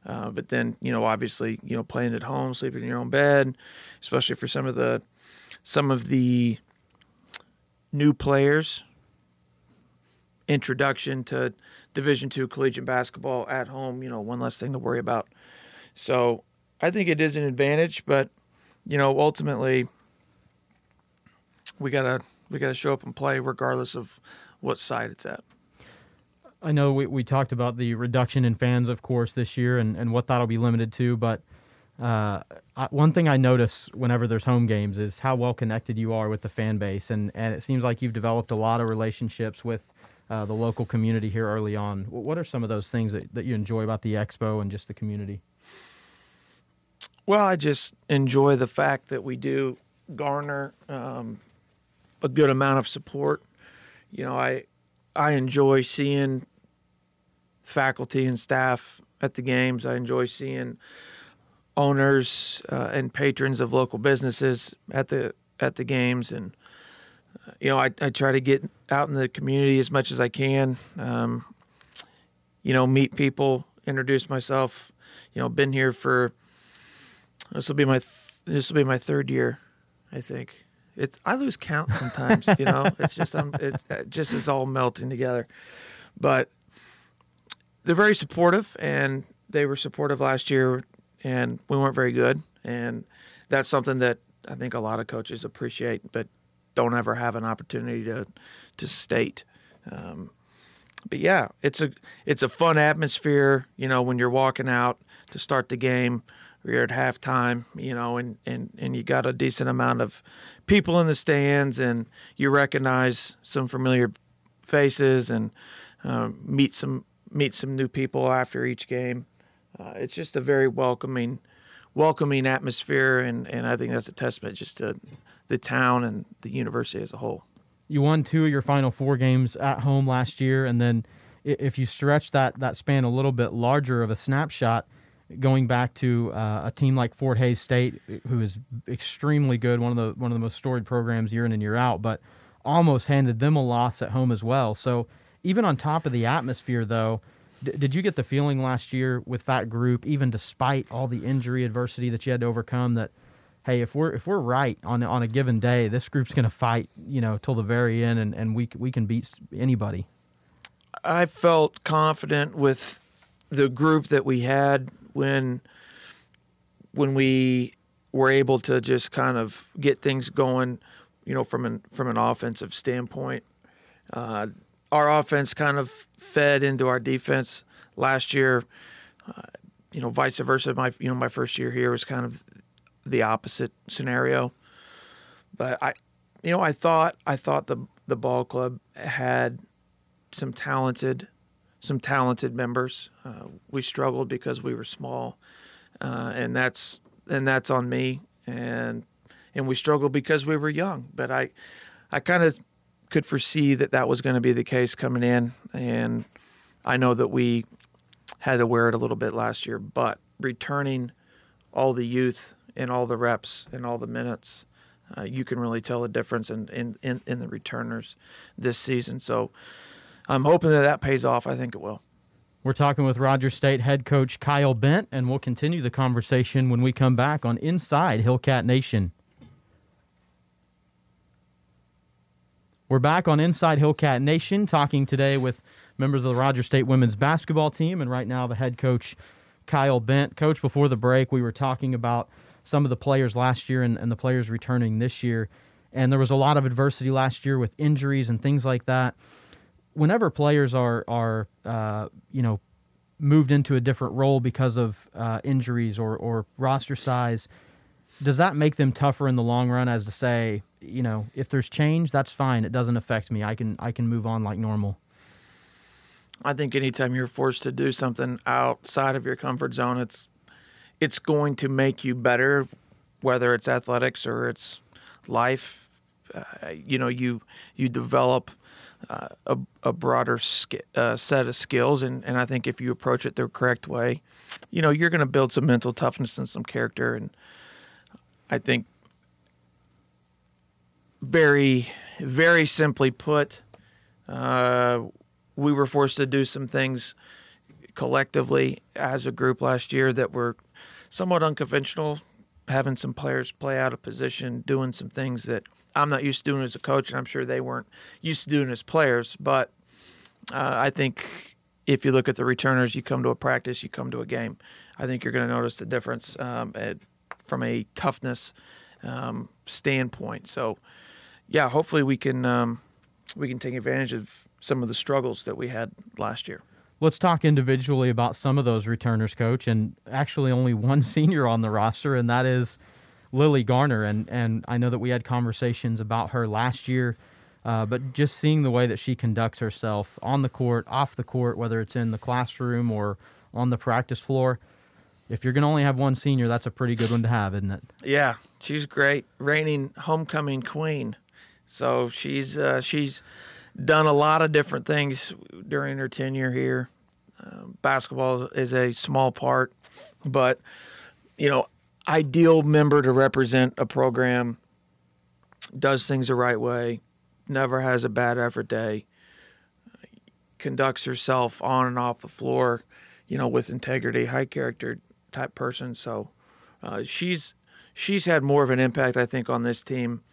Uh, but then, you know, obviously, you know, playing at home, sleeping in your own bed, especially for some of the some of the new players, introduction to Division two collegiate basketball at home, you know, one less thing to worry about. So I think it is an advantage, but, you know, ultimately we got to – we got to show up and play regardless of what side it's at. I know we, we talked about the reduction in fans, of course, this year and, and what that'll be limited to, but uh, I, one thing I notice whenever there's home games is how well connected you are with the fan base, and, and it seems like you've developed a lot of relationships with uh, the local community here early on. What are some of those things that, that you enjoy about the Expo and just the community? Well, I just enjoy the fact that we do garner um, – a good amount of support. You know, I I enjoy seeing faculty and staff at the games. I enjoy seeing owners uh, and patrons of local businesses at the at the games, and uh, you know, I, I try to get out in the community as much as I can. Um, you know, meet people, introduce myself. You know, been here for this will be my this will be my third year, I think. It's I lose count sometimes, you know. It's just I'm, it, it just it's all melting together. But they're very supportive, and they were supportive last year, and we weren't very good. And that's something that I think a lot of coaches appreciate, but don't ever have an opportunity to to state. Um, but yeah, it's a it's a fun atmosphere, you know, when you're walking out to start the game. We're at halftime, you know, and, and, and you got a decent amount of people in the stands, and you recognize some familiar faces and uh, meet some meet some new people after each game. Uh, it's just a very welcoming welcoming atmosphere, and, and I think that's a testament just to the town and the university as a whole. You won two of your final four games at home last year, and then if you stretch that, that span a little bit larger of a snapshot, going back to uh, a team like Fort Hays State, who is extremely good, one of the one of the most storied programs year in and year out, but almost handed them a loss at home as well. So even on top of the atmosphere, though, d did you get the feeling last year with that group, even despite all the injury adversity that you had to overcome, that hey, if we're if we're right on on a given day, this group's going to fight, you know, till the very end, and and we we can beat anybody? I felt confident with the group that we had. When when we were able to just kind of get things going, you know, from an from an offensive standpoint, uh, our offense kind of fed into our defense last year. Uh, you know, vice versa. My you know my first year here was kind of the opposite scenario. But I, you know, I thought I thought the the ball club had some talented. Some talented members. Uh, we struggled because we were small, uh, and that's and that's on me. And and we struggled because we were young. But I, I kind of could foresee that that was going to be the case coming in. And I know that we had to wear it a little bit last year. But returning all the youth and all the reps and all the minutes, uh, you can really tell a difference in in, in in the returners this season. So I'm hoping that that pays off. I think it will. We're talking with Rogers State head coach Kyle Bent, and we'll continue the conversation when we come back on Inside Hillcat Nation. We're back on Inside Hillcat Nation, talking today with members of the Rogers State women's basketball team, and right now the head coach Kyle Bent. Coach, before the break, we were talking about some of the players last year and, and the players returning this year, and there was a lot of adversity last year with injuries and things like that. Whenever players are, are uh, you know, moved into a different role because of uh, injuries or, or roster size, does that make them tougher in the long run as to say, you know, if there's change, that's fine. It doesn't affect me. I can I can move on like normal. I think anytime you're forced to do something outside of your comfort zone, it's it's going to make you better, whether it's athletics or it's life. Uh, you know, you you develop uh, a, a broader sk- uh, set of skills, and, and I think if you approach it the correct way, you know, you're going to build some mental toughness and some character. And I think very, very simply put, uh, we were forced to do some things collectively as a group last year that were somewhat unconventional, having some players play out of position, doing some things that I'm not used to doing as a coach, and I'm sure they weren't used to doing as players. But uh, I think if you look at the returners, you come to a practice, you come to a game, I think you're going to notice the difference um, at, from a toughness um, standpoint. So, yeah, hopefully we can um, we can take advantage of some of the struggles that we had last year. Let's talk individually about some of those returners, Coach, and actually only one senior on the roster, and that is Lily Garner. And, and I know that we had conversations about her last year, uh, but just seeing the way that she conducts herself on the court, off the court, whether it's in the classroom or on the practice floor, if you're going to only have one senior, that's a pretty good one to have, isn't it? Yeah, she's great. Reigning homecoming queen. So she's uh, she's done a lot of different things during her tenure here. Uh, basketball is a small part, but, you know, ideal member to represent a program, does things the right way, never has a bad effort day, conducts herself on and off the floor, you know, with integrity, high character type person. So uh, she's she's had more of an impact, I think, on this team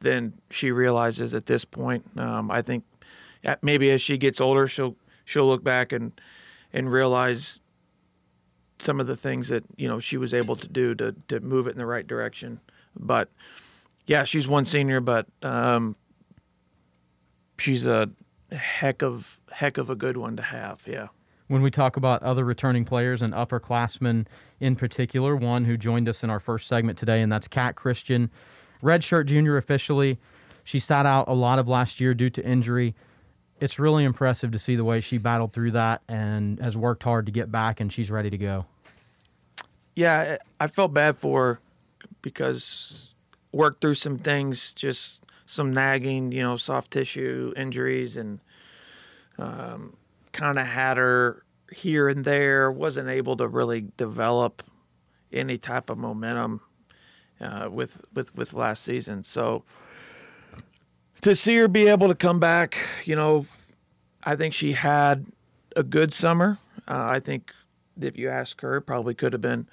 than she realizes at this point. Um, I think maybe as she gets older, she'll she'll look back and and realize some of the things that, you know, she was able to do to to move it in the right direction. But yeah, she's one senior, but um, she's a heck of heck of a good one to have. Yeah. When we talk about other returning players and upperclassmen in particular, one who joined us in our first segment today, and that's Kat Christian, redshirt junior officially. She sat out a lot of last year due to injury. It's really impressive to see the way she battled through that and has worked hard to get back, and she's ready to go. Yeah, I felt bad for her because worked through some things, just some nagging, you know, soft tissue injuries, and um, kind of had her here and there, wasn't able to really develop any type of momentum uh, with, with, with last season. So to see her be able to come back, you know, I think she had a good summer. Uh, I think if you ask her, probably could have been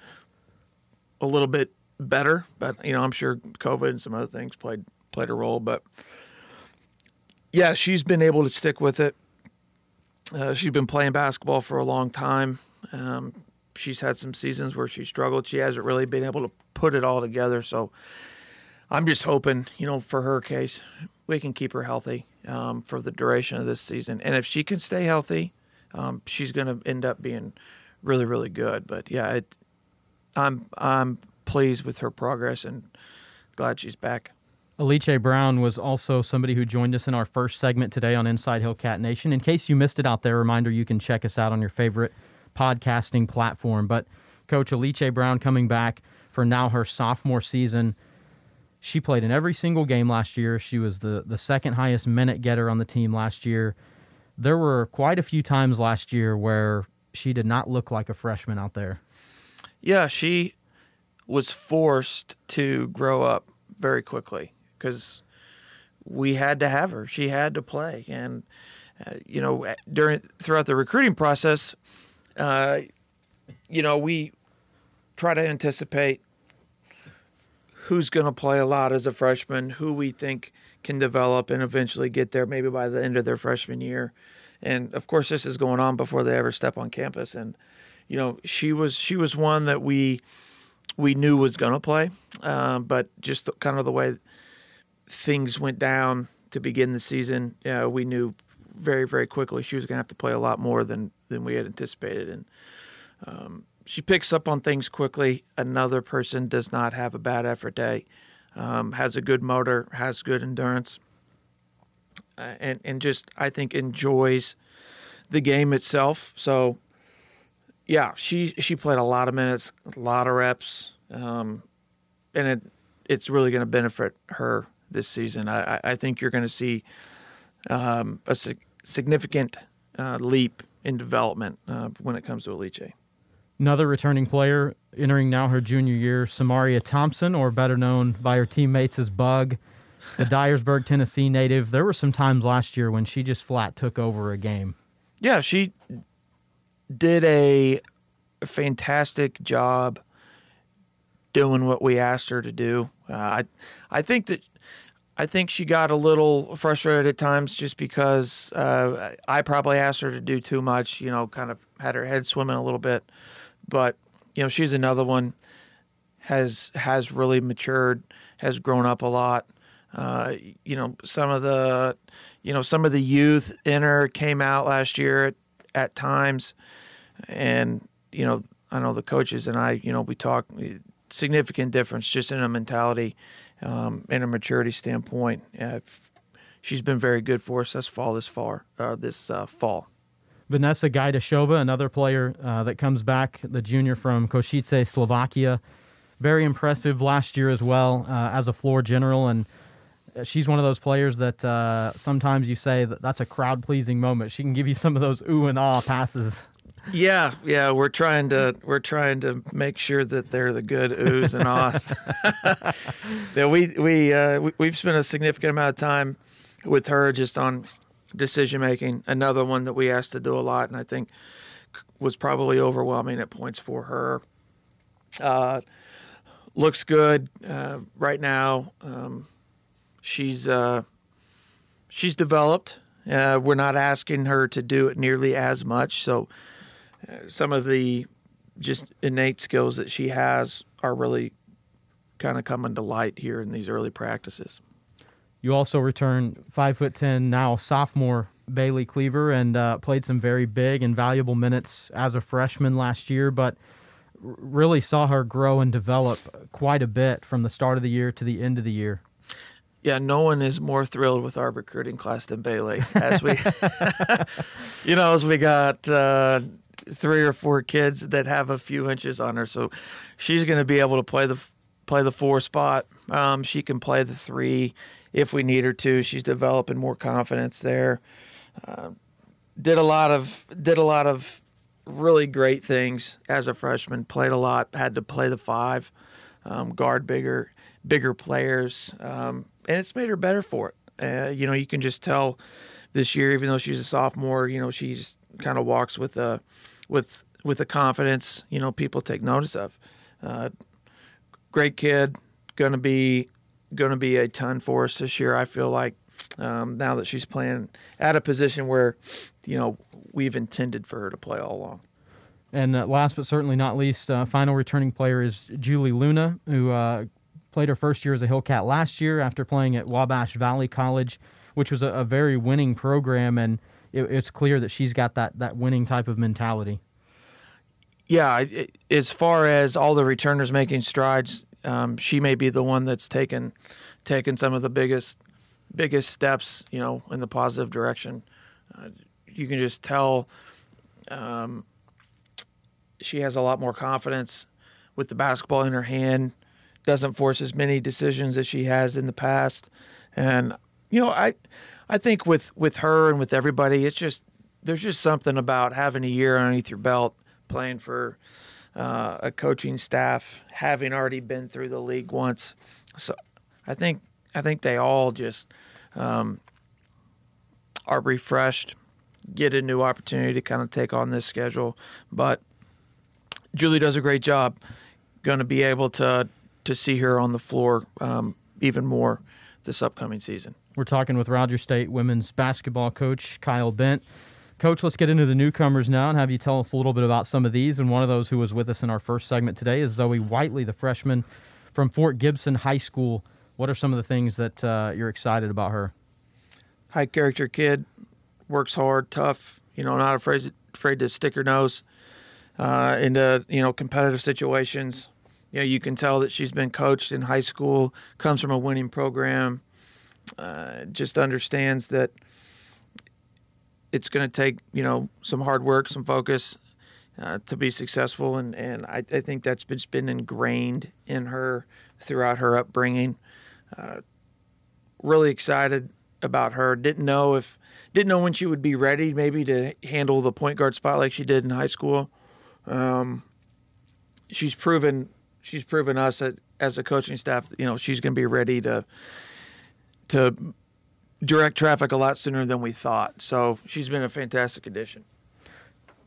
a little bit better. But, you know, I'm sure COVID and some other things played played a role. But, yeah, she's been able to stick with it. Uh, she's been playing basketball for a long time. Um, she's had some seasons where she struggled. She hasn't really been able to put it all together. So I'm just hoping, you know, for her case, we can keep her healthy um, for the duration of this season. And if she can stay healthy, um, she's going to end up being really, really good. But, yeah, it, I'm I'm pleased with her progress and glad she's back. Aleisha Brown was also somebody who joined us in our first segment today on Inside Hillcat Nation. In case you missed it out there, reminder, you can check us out on your favorite podcasting platform. But Coach Aleisha Brown coming back for now her sophomore season. She played in every single game last year. She was the, the second highest minute getter on the team last year. There were quite a few times last year where she did not look like a freshman out there. Yeah, she was forced to grow up very quickly because we had to have her. She had to play. And, uh, you know, during throughout the recruiting process, uh, you know, we try to anticipate who's going to play a lot as a freshman, who we think can develop and eventually get there maybe by the end of their freshman year. And, of course, this is going on before they ever step on campus. And, you know, she was she was one that we we knew was going to play, uh, but just the, kind of the way things went down to begin the season, uh, we knew very, very quickly she was going to have to play a lot more than, than we had anticipated. And um, she picks up on things quickly. Another person does not have a bad effort day, um, has a good motor, has good endurance, uh, and, and just, I think, enjoys the game itself. So, yeah, she she played a lot of minutes, a lot of reps, um, and it it's really going to benefit her this season. I, I think you're going to see um, a sig- significant uh, leap in development uh, when it comes to Aleisha. Another returning player entering now her junior year, Samaria Thompson, or better known by her teammates as Bug, the Dyersburg, Tennessee native. There were some times last year when she just flat took over a game. Yeah, she did a fantastic job doing what we asked her to do. Uh, I, I think that, I think she got a little frustrated at times just because uh, I probably asked her to do too much. You know, kind of had her head swimming a little bit. But, you know, she's another one, has has really matured, has grown up a lot. Uh, you know, some of the, you know, some of the youth in her came out last year at, at times. And, you know, I know the coaches and I, you know, we talk significant difference just in a mentality um, and a maturity standpoint. Uh, she's been very good for us thus far, this, far, uh, this uh, fall. Vanessa Gajdashova, another player uh, that comes back, the junior from Košice, Slovakia. Very impressive last year as well uh, as a floor general. And she's one of those players that uh, sometimes you say that that's a crowd-pleasing moment. She can give you some of those ooh and ah passes. Yeah, yeah, we're trying to we're trying to make sure that they're the good oohs and ahs. yeah, we we uh, we we've spent a significant amount of time with her just on decision making. Another one that we asked to do a lot, and I think was probably overwhelming at points for her. Uh, looks good uh, right now. Um, she's uh, she's developed. Uh, we're not asking her to do it nearly as much, so. Some of the just innate skills that she has are really kind of coming to light here in these early practices. You also return five foot ten now sophomore Bailey Cleaver and uh, played some very big and valuable minutes as a freshman last year, but really saw her grow and develop quite a bit from the start of the year to the end of the year. Yeah, no one is more thrilled with our recruiting class than Bailey. As we, you know, as we got. Uh, three or four kids that have a few inches on her. So she's going to be able to play the play the four spot. Um, she can play the three if we need her to. She's developing more confidence there. Uh, did a lot of did a lot of really great things as a freshman. Played a lot, had to play the five, um, guard bigger bigger players. Um, and it's made her better for it. Uh, you know, you can just tell this year, even though she's a sophomore, you know, she just kind of walks with a with with the confidence, you know, people take notice of. Uh, great kid, gonna be gonna be a ton for us this year. I feel like um, now that she's playing at a position where, you know, we've intended for her to play all along. And uh, last but certainly not least, uh, final returning player is Julie Luna, who uh, played her first year as a Hillcat last year after playing at Wabash Valley College, which was a, a very winning program and. It's clear that she's got that, that winning type of mentality. Yeah, it, as far as all the returners making strides, um, she may be the one that's taken taken some of the biggest biggest steps, you know, in the positive direction. Uh, you can just tell um, she has a lot more confidence with the basketball in her hand. Doesn't force as many decisions as she has in the past, and you know I. I think with, with her and with everybody, it's just there's just something about having a year underneath your belt, playing for uh, a coaching staff, having already been through the league once. So I think I think they all just um, are refreshed, get a new opportunity to kind of take on this schedule. But Julie does a great job. Going to be able to to see her on the floor um, even more this upcoming season. We're talking with Rogers State women's basketball coach Kyle Bent. Coach, let's get into the newcomers now and have you tell us a little bit about some of these. And one of those who was with us in our first segment today is Zoe Whiteley, the freshman from Fort Gibson High School. What are some of the things that uh, you're excited about her? High character kid, works hard, tough, you know, not afraid, afraid to stick her nose uh, into, you know, competitive situations. You know, you can tell that she's been coached in high school, comes from a winning program, uh, just understands that it's going to take, you know, some hard work, some focus uh, to be successful. And, and I, I think that's been, been ingrained in her throughout her upbringing. Uh, really excited about her. Didn't know if didn't know when she would be ready maybe to handle the point guard spot like she did in high school. Um, she's proven she's proven us at, as a coaching staff, you know, she's going to be ready to to direct traffic a lot sooner than we thought. So she's been a fantastic addition.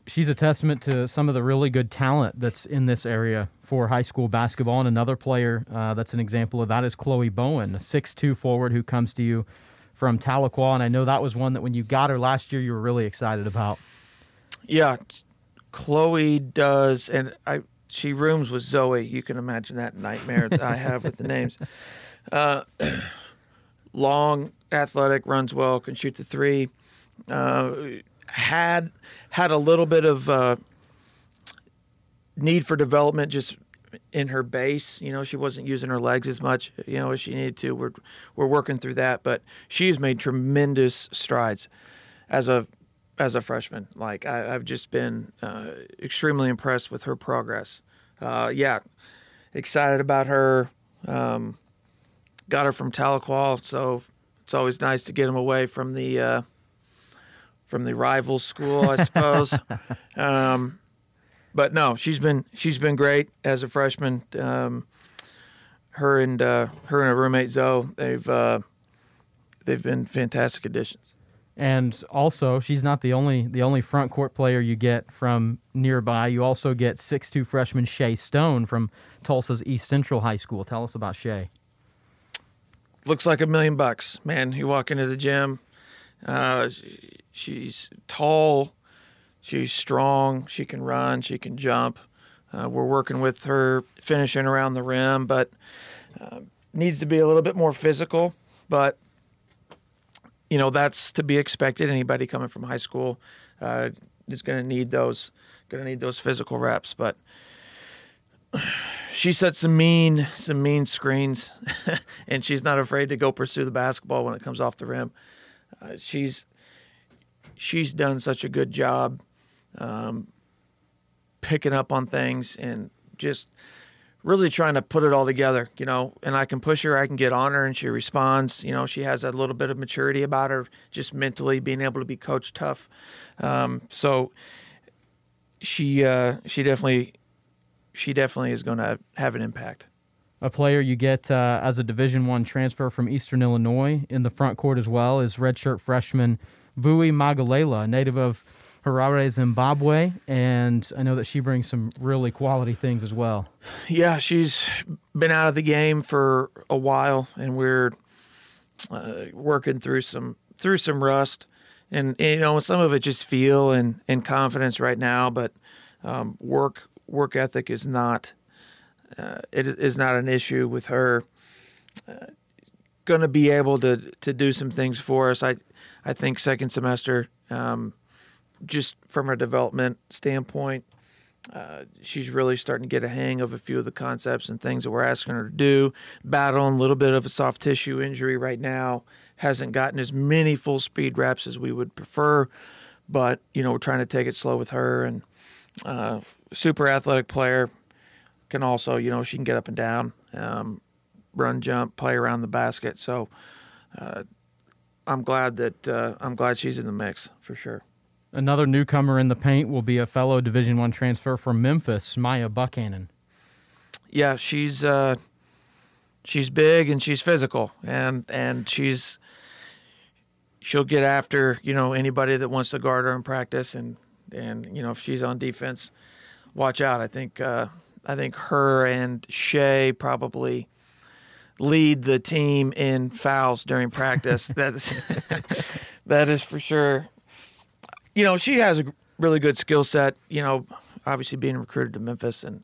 She's a testament to some of the really good talent that's in this area for high school basketball. And another player uh, that's an example of that is Chloe Bowen, a six two forward who comes to you from Tahlequah, and I know that was one that when you got her last year, you were really excited about. Yeah, Chloe does, and I she rooms with Zoe. You can imagine that nightmare that I have with the names. Uh, long, athletic, runs well, can shoot the three. Uh, had had a little bit of uh, need for development just in her base. You know, she wasn't using her legs as much, you know, as she needed to. We're we're working through that, but she's made tremendous strides as a as a freshman. Like I, I've just been uh, extremely impressed with her progress. Uh, yeah, excited about her. Um, got her from Tahlequah, so it's always nice to get them away from the uh, from the rival school, I suppose. um, But no, she's been she's been great as a freshman. Um, her and uh, her and her roommate Zoe, they've uh, they've been fantastic additions. And also, she's not the only the only front court player you get from nearby. You also get six two freshman Shay Stone from Tulsa's East Central High School. Tell us about Shay. Looks like a million bucks, man. You walk into the gym. Uh, she's tall. She's strong. She can run. She can jump. Uh, we're working with her finishing around the rim, but uh, needs to be a little bit more physical. But, you know, that's to be expected. Anybody coming from high school uh, is going to need those going to need those physical reps. But she sets some mean some mean screens, and she's not afraid to go pursue the basketball when it comes off the rim. Uh, she's she's done such a good job. Um, picking up on things and just really trying to put it all together, you know, and I can push her, I can get on her, and she responds. You know, she has a little bit of maturity about her, just mentally being able to be coached tough. Um, so she uh, she definitely she definitely is going to have an impact. A player you get uh, as a Division I transfer from Eastern Illinois in the front court as well is redshirt freshman Vui Magalela, a native of Harare, Zimbabwe, and I know that she brings some really quality things as well. Yeah, she's been out of the game for a while, and we're uh, working through some through some rust, and, and you know, some of it just feel and, and confidence right now. But um, work work ethic is not uh, it is not an issue with her. Uh, Going to be able to to do some things for us. I I think second semester. Um, Just from a development standpoint, uh, she's really starting to get a hang of a few of the concepts and things that we're asking her to do. Battling a little bit of a soft tissue injury right now. Hasn't gotten as many full speed reps as we would prefer, but, you know, we're trying to take it slow with her. And uh, super athletic player, can also, you know, she can get up and down, um, run, jump, play around the basket. So uh, I'm glad that uh, I'm glad she's in the mix for sure. Another newcomer in the paint will be a fellow Division I transfer from Memphis, Maya Buckhannon. Yeah, she's uh, she's big and she's physical, and and she's she'll get after, you know, anybody that wants to guard her in practice, and and you know, if she's on defense, watch out. I think uh, I think her and Shay probably lead the team in fouls during practice. That's that is for sure. You know, she has a really good skill set, you know, obviously being recruited to Memphis and,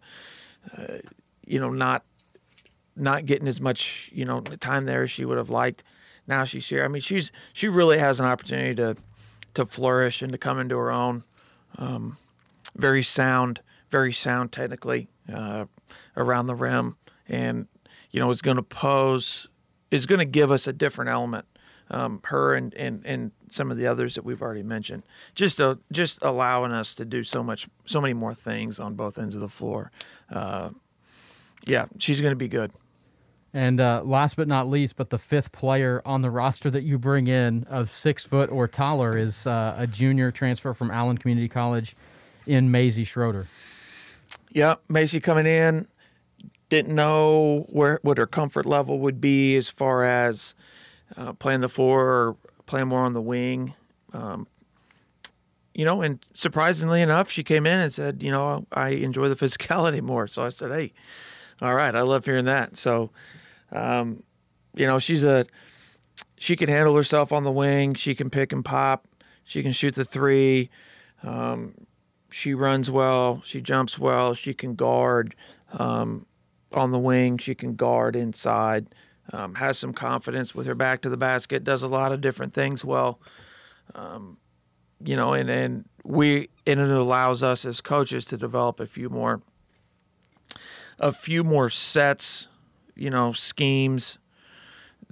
uh, you know, not not getting as much, you know, time there as she would have liked. Now she's here. I mean, she's she really has an opportunity to to flourish and to come into her own. Um, very sound, very sound technically uh, around the rim, and you know is going to pose is going to give us a different element. Um, her and, and, and some of the others that we've already mentioned, just uh, just allowing us to do so much, so many more things on both ends of the floor. Uh, yeah, she's going to be good. And uh, last but not least, but the fifth player on the roster that you bring in of six foot or taller is uh, a junior transfer from Allen Community College in Mazie Schroeder. Yeah, Mazie coming in, didn't know where what her comfort level would be as far as uh, playing the four or playing more on the wing. Um, you know, and surprisingly enough, she came in and said, you know, I enjoy the physicality more. So I said, hey, all right, I love hearing that. So, Um, you know, she's a, she can handle herself on the wing. She can pick and pop. She can shoot the three. Um, she runs well. She jumps well. She can guard um, on the wing. She can guard inside. Um, has some confidence with her back to the basket. Does a lot of different things well. Um, you know, and, and we and it allows us as coaches to develop a few more, a few more sets. You know, schemes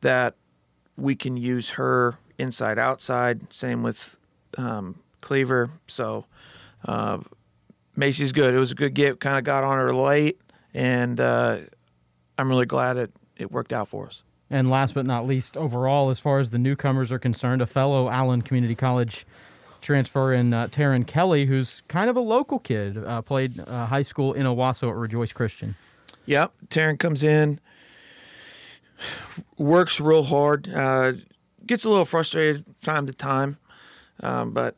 that we can use her inside, outside. Same with um, Cleaver. So uh, Macy's good. It was a good get. Kind of got on her late, and uh, I'm really glad it, it worked out for us. And last but not least, overall, as far as the newcomers are concerned, a fellow Allen Community College transfer in uh, Taryn Kelly, who's kind of a local kid, uh, played uh, high school in Owasso at Rejoice Christian. Yep, Taryn comes in. Works real hard, uh, gets a little frustrated time to time, um, but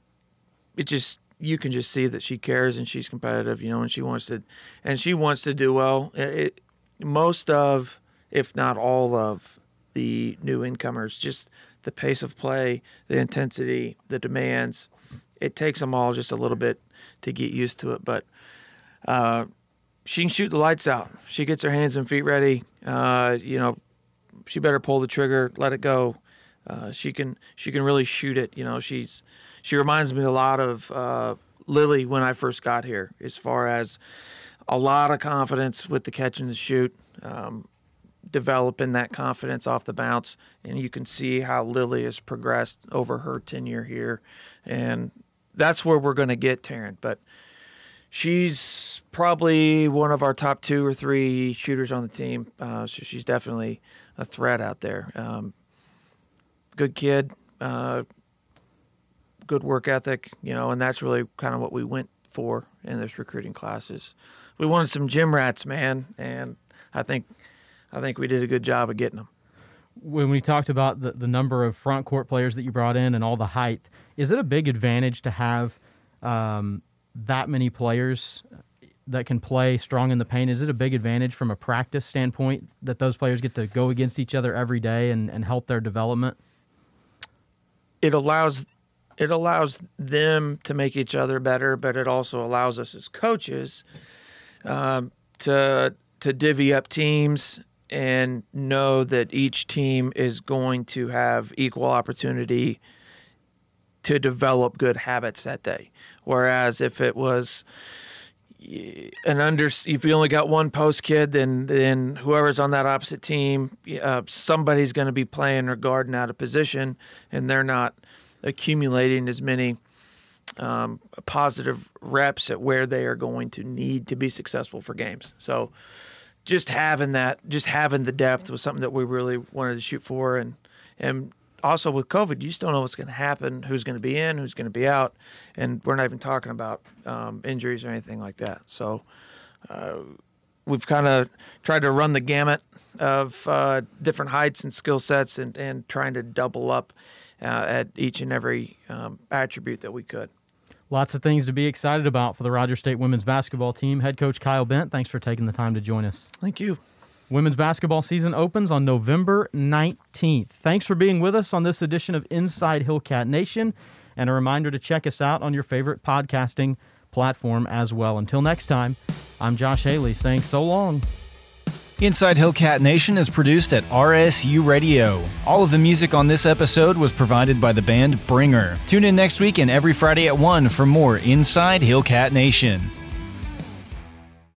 it just you can just see that she cares and she's competitive, you know, and she wants to, and she wants to do well. It, most of, if not all of, the new incomers, just the pace of play, the intensity, the demands, it takes them all just a little bit to get used to it, but uh, she can shoot the lights out. She gets her hands and feet ready, uh, you know. She better pull the trigger, let it go. Uh, she can she can really shoot it. You know, she's she reminds me a lot of uh, Lily when I first got here, as far as a lot of confidence with the catch and the shoot, um, developing that confidence off the bounce. And you can see how Lily has progressed over her tenure here. And that's where we're going to get Taryn. But she's probably one of our top two or three shooters on the team. Uh, so she's definitely a threat out there. Um, good kid, uh, good work ethic, you know, and that's really kind of what we went for in this recruiting classes. We wanted some gym rats, man, and I think I think we did a good job of getting them. When we talked about the, the number of front court players that you brought in and all the height, is it a big advantage to have um, that many players that can play strong in the paint? Is it a big advantage from a practice standpoint that those players get to go against each other every day and, and help their development? It allows it allows them to make each other better, but it also allows us as coaches um, to, to divvy up teams and know that each team is going to have equal opportunity to develop good habits that day. Whereas if it was an under, if you only got one post kid, then then whoever's on that opposite team, uh, somebody's going to be playing or guarding out of position, and they're not accumulating as many um, positive reps at where they are going to need to be successful for games. So, just having that, just having the depth was something that we really wanted to shoot for, and and. Also, with COVID, you just don't know what's going to happen, who's going to be in, who's going to be out, and we're not even talking about um, injuries or anything like that. So uh, we've kind of tried to run the gamut of uh, different heights and skill sets and, and trying to double up uh, at each and every um, attribute that we could. Lots of things to be excited about for the Rogers State women's basketball team. Head coach Kyle Bent, thanks for taking the time to join us. Thank you. Women's basketball season opens on November nineteenth. Thanks for being with us on this edition of Inside Hillcat Nation, and a reminder to check us out on your favorite podcasting platform as well. Until next time, I'm Josh Haley saying so long. Inside Hillcat Nation is produced at R S U Radio. All of the music on this episode was provided by the band Bringer. Tune in next week and every Friday at one for more Inside Hillcat Nation.